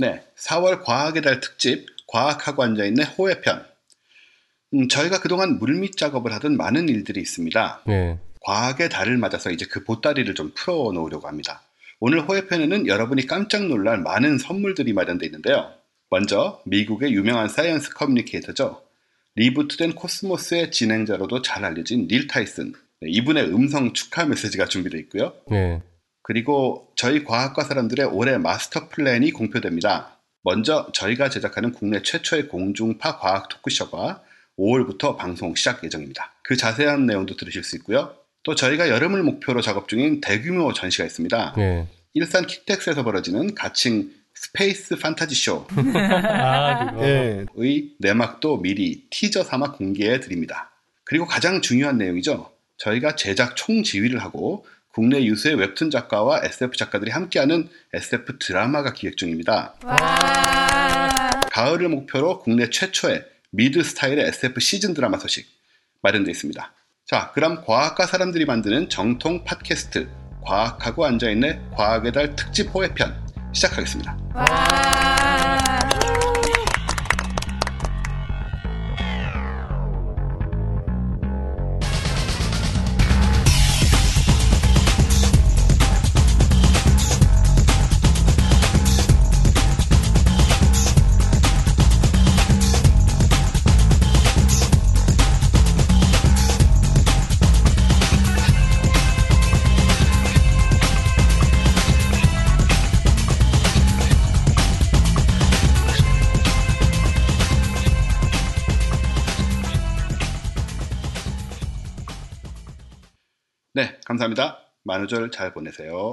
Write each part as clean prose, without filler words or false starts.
네, 4월 과학의 달 특집 과학하고 앉아있네 호외편. 저희가 그동안 물밑 작업을 하던 많은 일들이 있습니다. 네. 과학의 달을 맞아서 이제 그 보따리를 좀 풀어놓으려고 합니다. 오늘 호외편에는 여러분이 깜짝 놀랄 많은 선물들이 마련되어 있는데요. 먼저 미국의 유명한 사이언스 커뮤니케이터죠. 리부트된 코스모스의 진행자로도 잘 알려진 닐 타이슨. 네, 이분의 음성 축하 메시지가 준비되어 있고요. 네. 그리고 저희 과학과 사람들의 올해 마스터 플랜이 공표됩니다. 먼저 저희가 제작하는 국내 최초의 공중파 과학 토크쇼가 5월부터 방송 시작 예정입니다. 그 자세한 내용도 들으실 수 있고요. 또 저희가 여름을 목표로 작업 중인 대규모 전시가 있습니다. 네. 일산 킥텍스에서 벌어지는 가칭 스페이스 판타지 쇼의 내막도 미리 티저 삼아 공개해 드립니다. 그리고 가장 중요한 내용이죠. 저희가 제작 총지휘를 하고 국내 유수의 웹툰 작가와 SF 작가들이 함께하는 SF 드라마가 기획 중입니다. 가을을 목표로 국내 최초의 미드 스타일의 SF 시즌 드라마 소식 마련되어 있습니다. 자, 그럼 과학과 사람들이 만드는 정통 팟캐스트 과학하고 앉아있네 과학의 달 특집 호외편 시작하겠습니다. 네, 감사합니다. 만우절 잘 보내세요.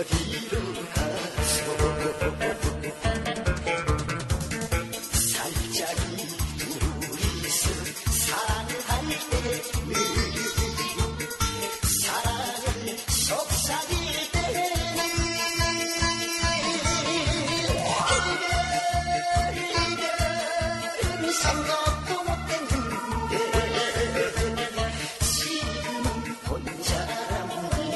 어디로 가서 살짝이 둘이서 사랑할 때 사랑을 속삭일 때는 이별은 생각도 못했는데 지금은 혼자랍니다.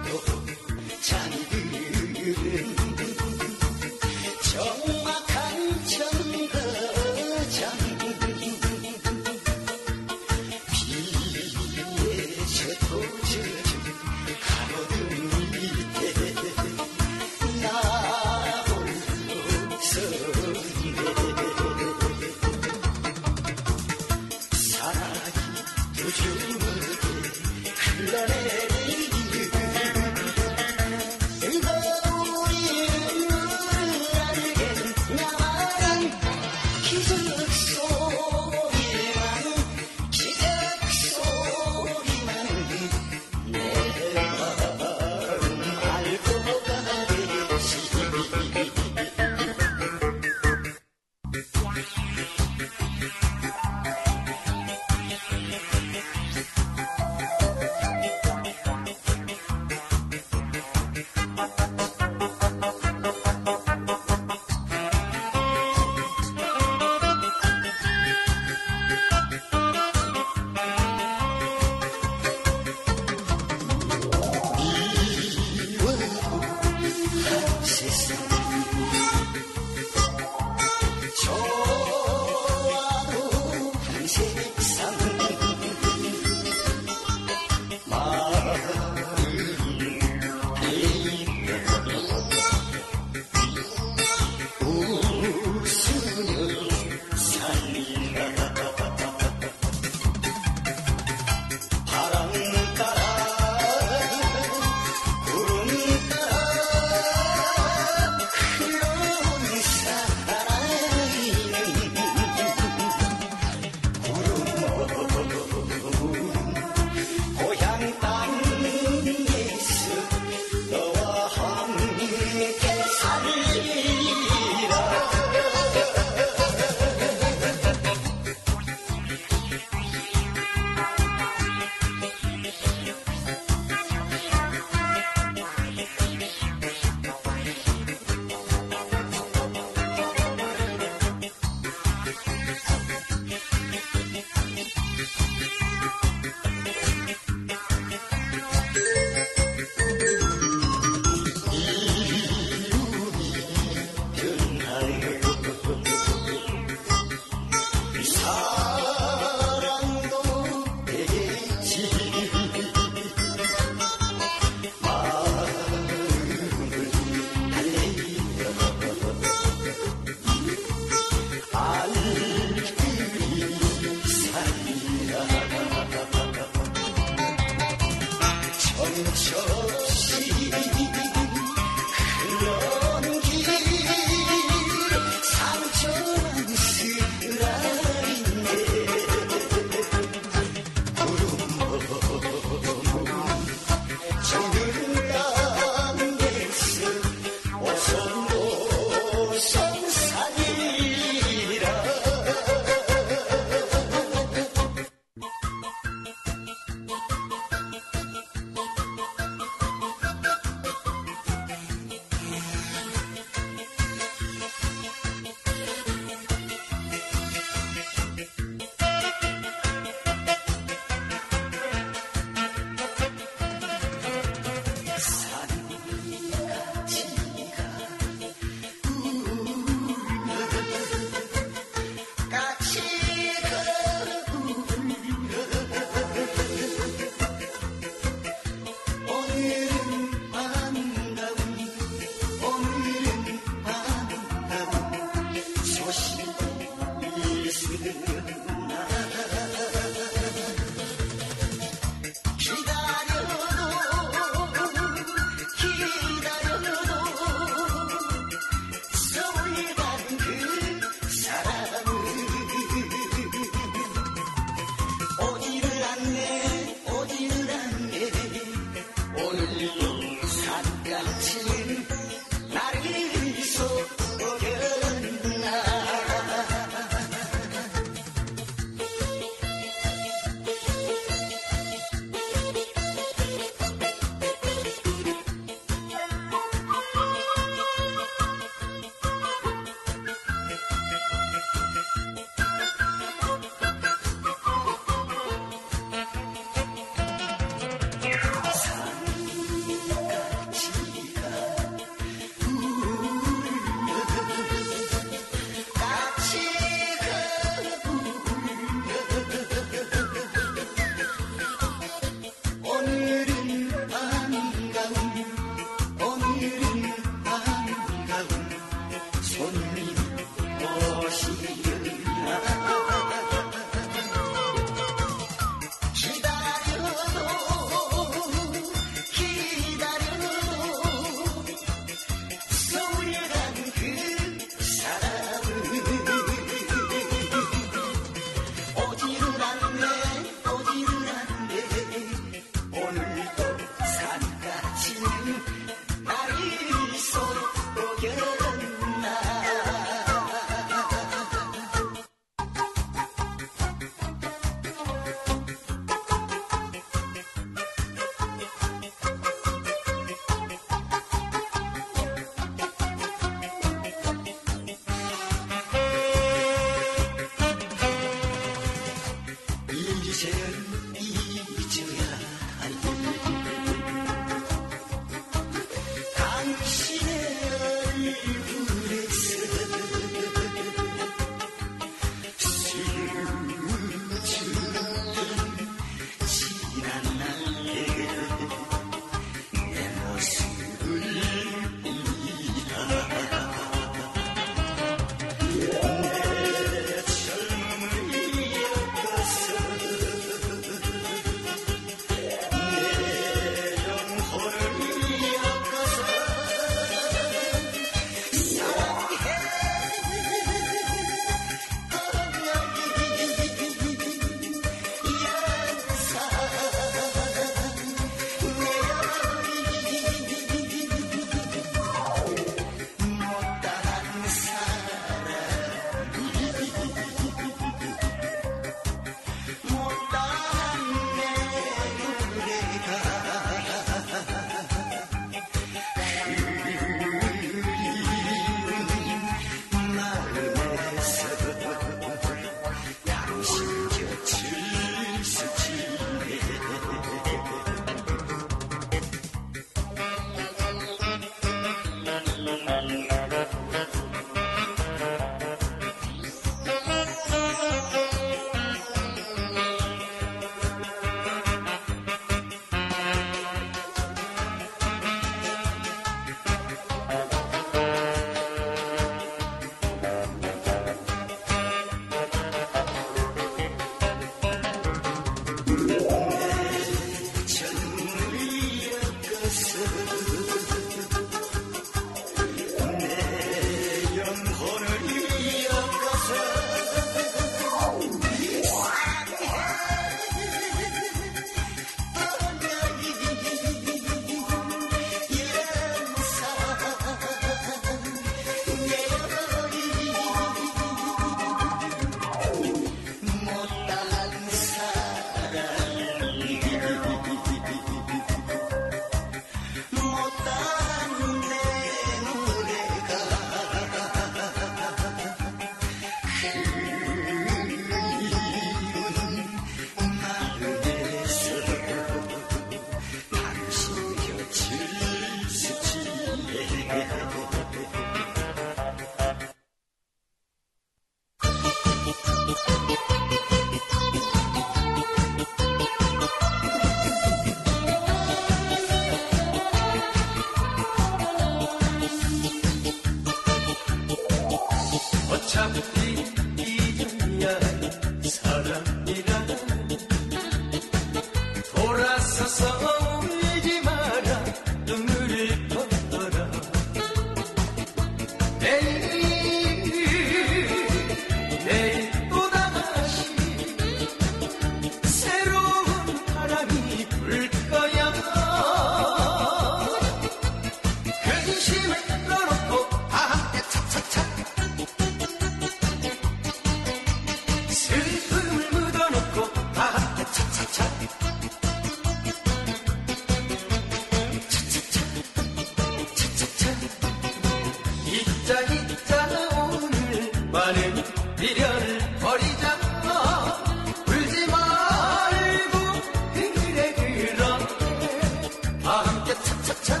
다 함께 착착착.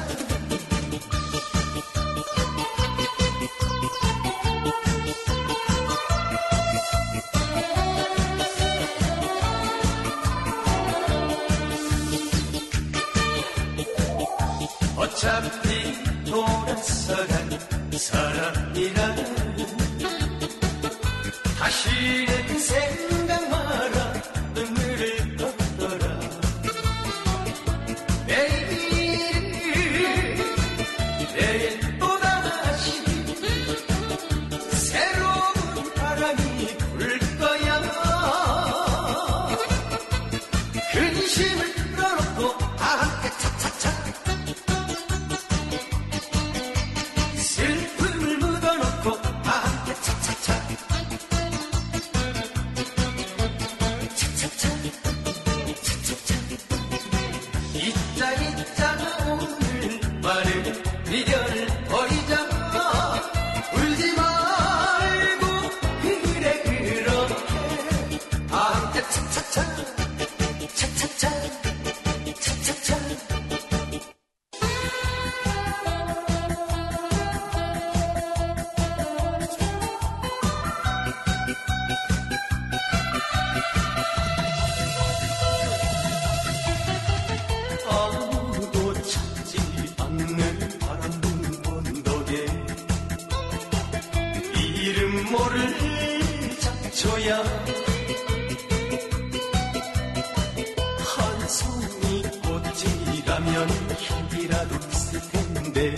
어차피 돌아서간 사람이라면 다시는 생각 마라. 눈물을 걷더라. 내일은 내일 또다시 새로운 바람이 불 거야. 근심을 풀어놓고 다 함께 차차차. 슬픔을 묻어놓고 다 함께 차차차. 미련을 버리자. 울지 말고 그래 그렇게 다 함께 차차차 차차차 차차차. 아무도 찾지 않는 모를 잡초야. 한 송이 꽃이라면 향기라도 있을 텐데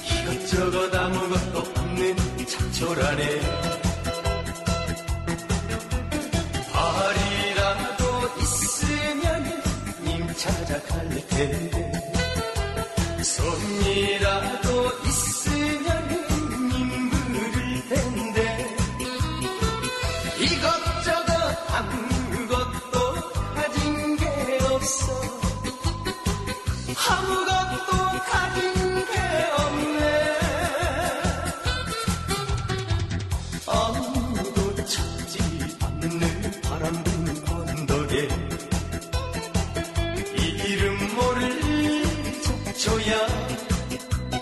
이것저것 아무것도 없는 잡초라네. 발이라도 있으면 님 찾아갈 텐데 손이라도 있으면 이것저것 아무것도 가진 게 없어. 아무것도 가진 게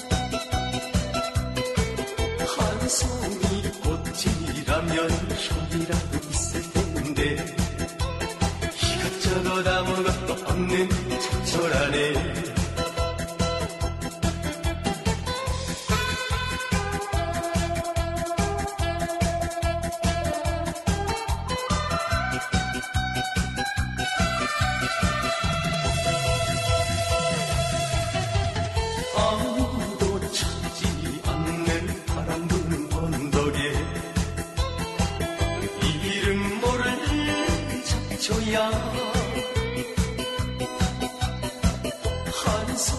없네. 아무도 찾지 않는 바람 부는 언덕에 이름 모를 잡초야. 한 송이 꽃이라면 향이라도 있을 텐데 이것저것 아무것도 없는 잡초라네. 아무도 찾지 않는 바람 부는 언덕에 이름 모를 잡초야.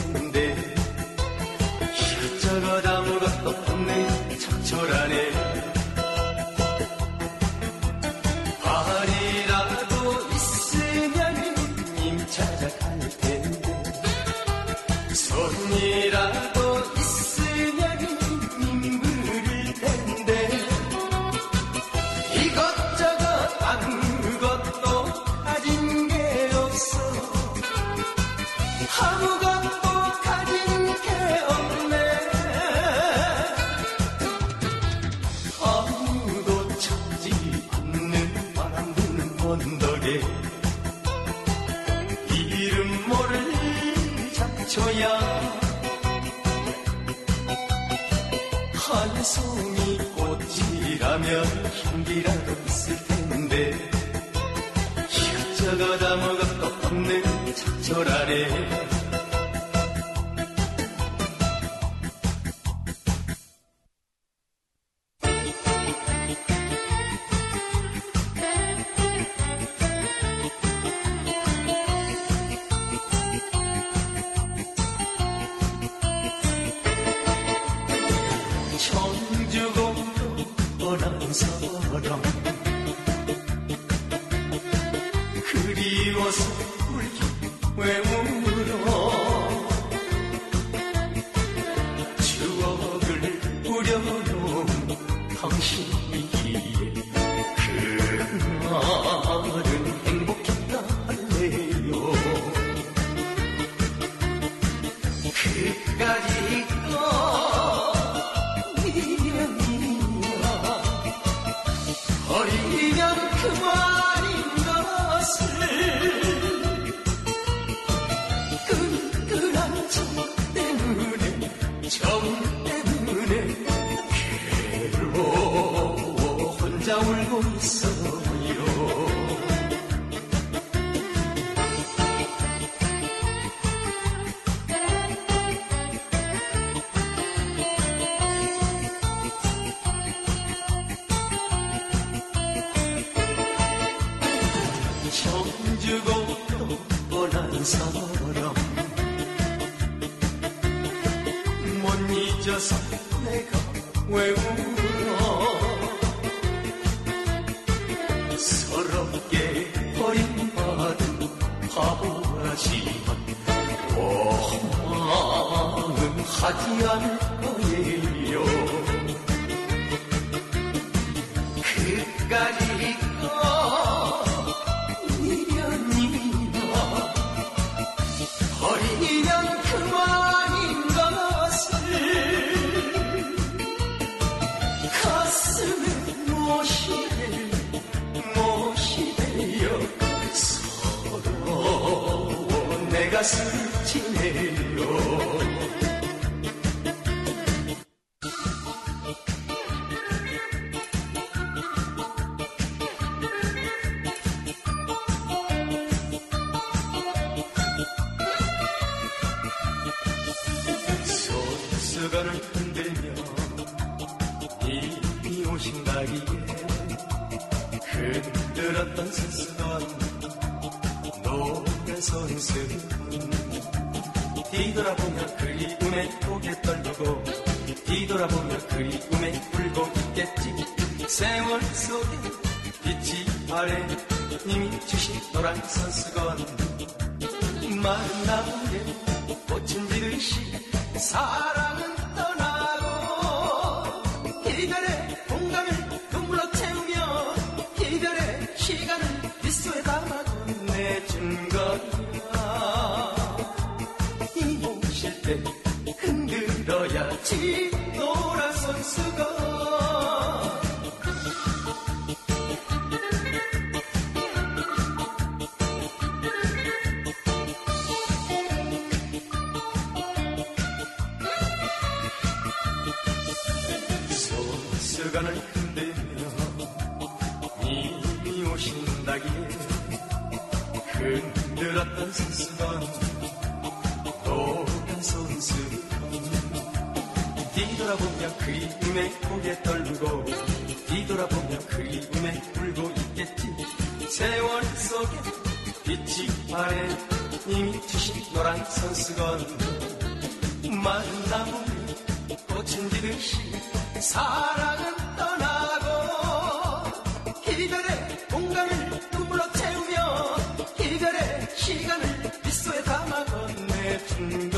한 송이 꽃이라면 향기라도 있을 텐데 이것저것 아무것도 없는 잡초라네. 발이라도 있으면 님 찾아갈 텐데 손이라도 있으면 이것저것 아무것도 가진 게 없어. 아무것도 가진 게 없네. 아무도 찾지 않는 바람 부는 언덕에 이름 모를 잡초야. 한 송이 꽃이라면 향기라도 있을 텐데 이것저것 아무것도 없는 잡초라네. 서럼 그리워서 울기 왜 울어. 추억을 우려놓은 당신이기에 그날은 행복해. 청주고 뻔한 사람 못 잊어서 내가 왜 울어 서럽게 버림받은 바보라지만 원망은 하지 않을 거예요 끝까지 손수건을 흔들며 님이 오신다기에 흔들었던 손수건 노란 손수건 뒤돌아보며 그리움에 고개 떨고 뒤돌아보며 그리움에 울고 있겠지 세월 속에 빛이 발해 님이 주신 노란 손수건 마른 나무에 꽃은 지듯이 사랑은 떠나고 이별의 공간을 눈물로 채우며 이별의 시간을 미소에 담아 건네준 것 흔들어야지 노란 손수건 손수건을 흔들며 님이 오신다기에 흔들었던 손수건 뒤돌아보며 그리움에 고개 떨고 뒤돌아보며 그리움에 울고 있겠지 세월 속에 빛이 발해 님이 주신 노란 손수건 마른 나무에 꽃은 지듯이 사랑은 떠나고 이별의 공간을 눈물로 채우며 이별의 시간을 빗소에 담아 건네준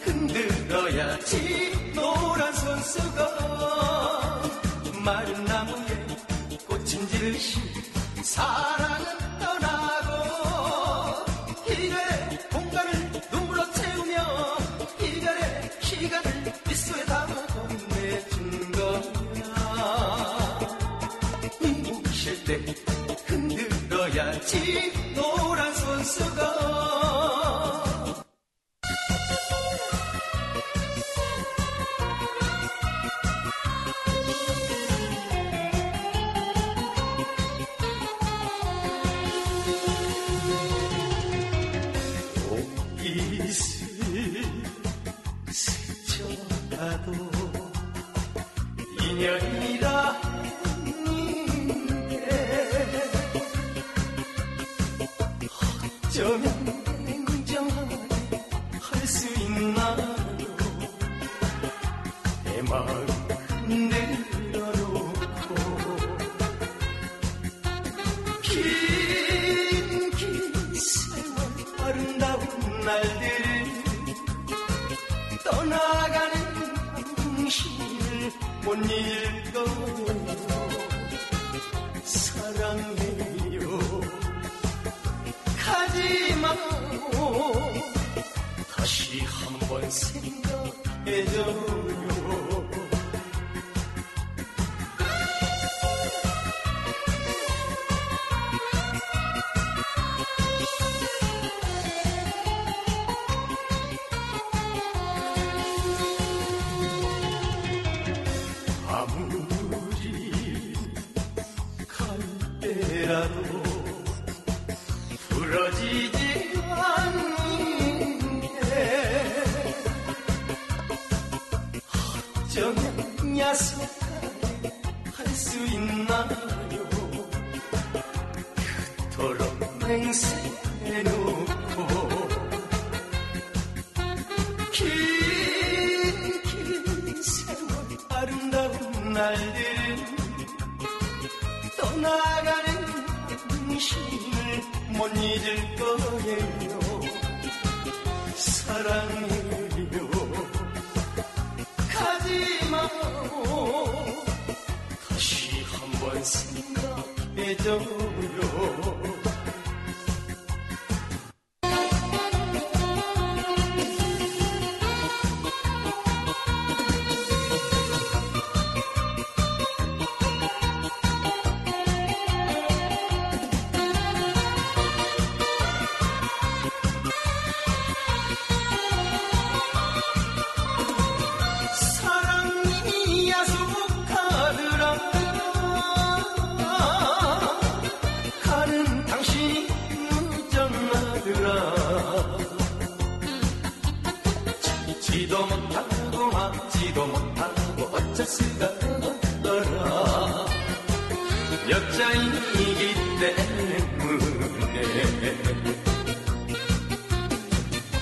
흔들어야지 노란 손수건 마른 나무에 꽃은 지듯이 사랑은 떠나고 이별의 공간을 눈물로 채우며 이별의 시간을 미소에 담아 건네준 거야 눈부실 때 흔들어야지 노란 손수건 인연이라는 게 어쩌면 냉정하게 할 수 있나요 내 마음 내려놓고 긴 세월 아름다운 날들을 떠나가는 당신을 못 읽어요 사랑해요 가지마요 다시 한번 생각해줘요 부러지지 않는 게 어쩌면 야속하게 할 수 있나 그토록 맹세해놓고 긴 세월 아름다운 날들 떠나가는 힘을 못 잊을 거예요. 사랑해요 가지마오 다시 한번 생각해줘요. 여자이기 때문에 날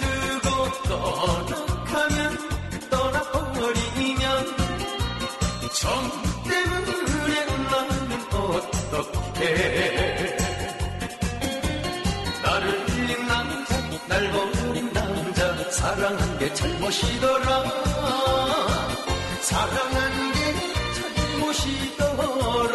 두고 떠나가면 떠나버리면 정 때문에 나는 어떡해. 나를 빌린 남자 날 버린 남자 사랑한 게 잘못이더라. 사랑한 게 잘못이더라.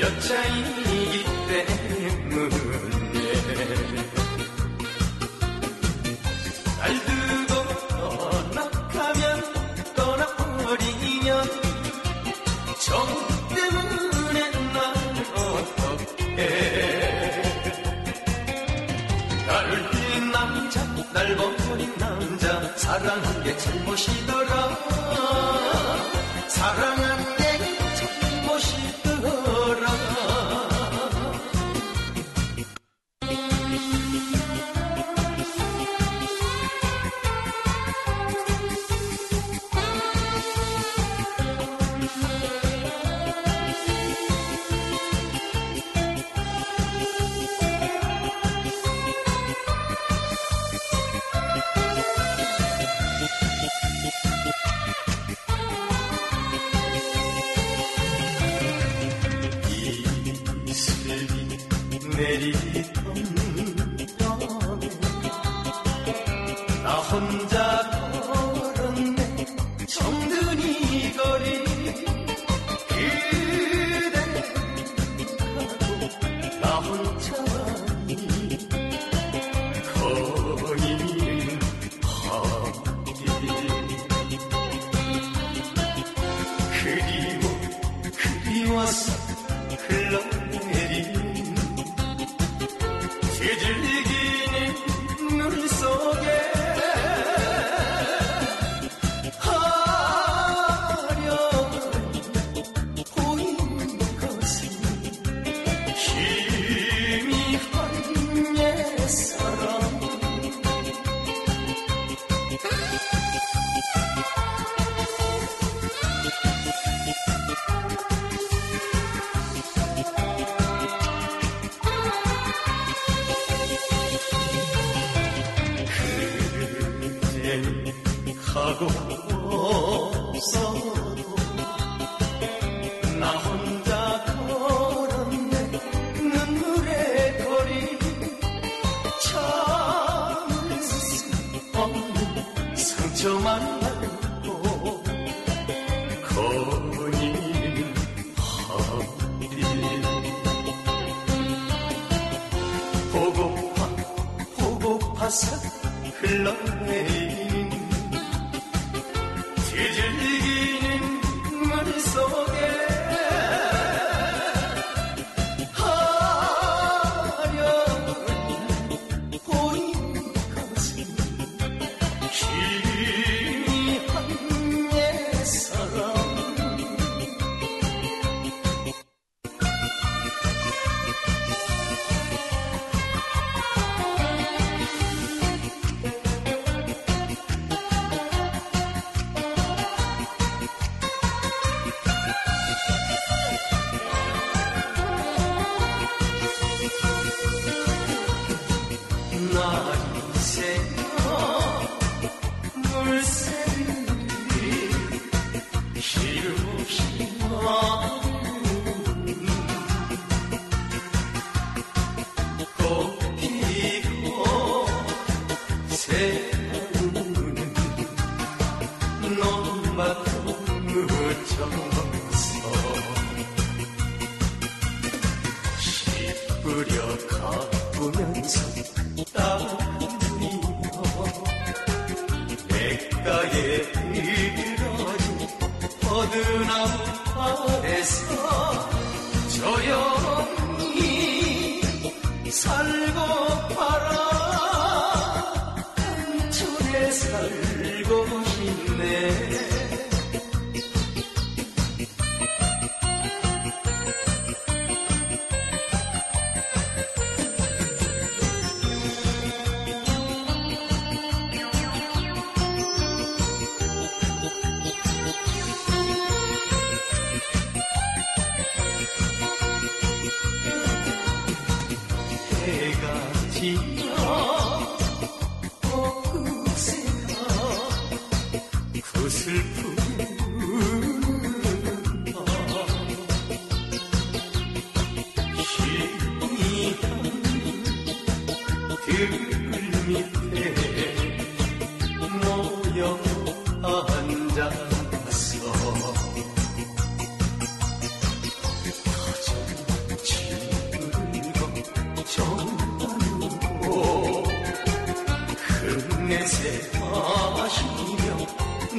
여자이기 때문에 날 두고 떠나가면 떠나버리면 정 때문에 나를 어떡해. 나를 빌린 남자 날 버린 남자 사랑한 게 잘못이더라. 사랑한 게 잘못이더라. 화삭 흘러내리는 뒤질기는 머릿속에 하얀 고인 가슴 희미한 내 사랑.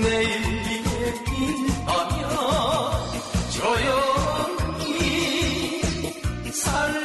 내일에 빛나며 조용히 살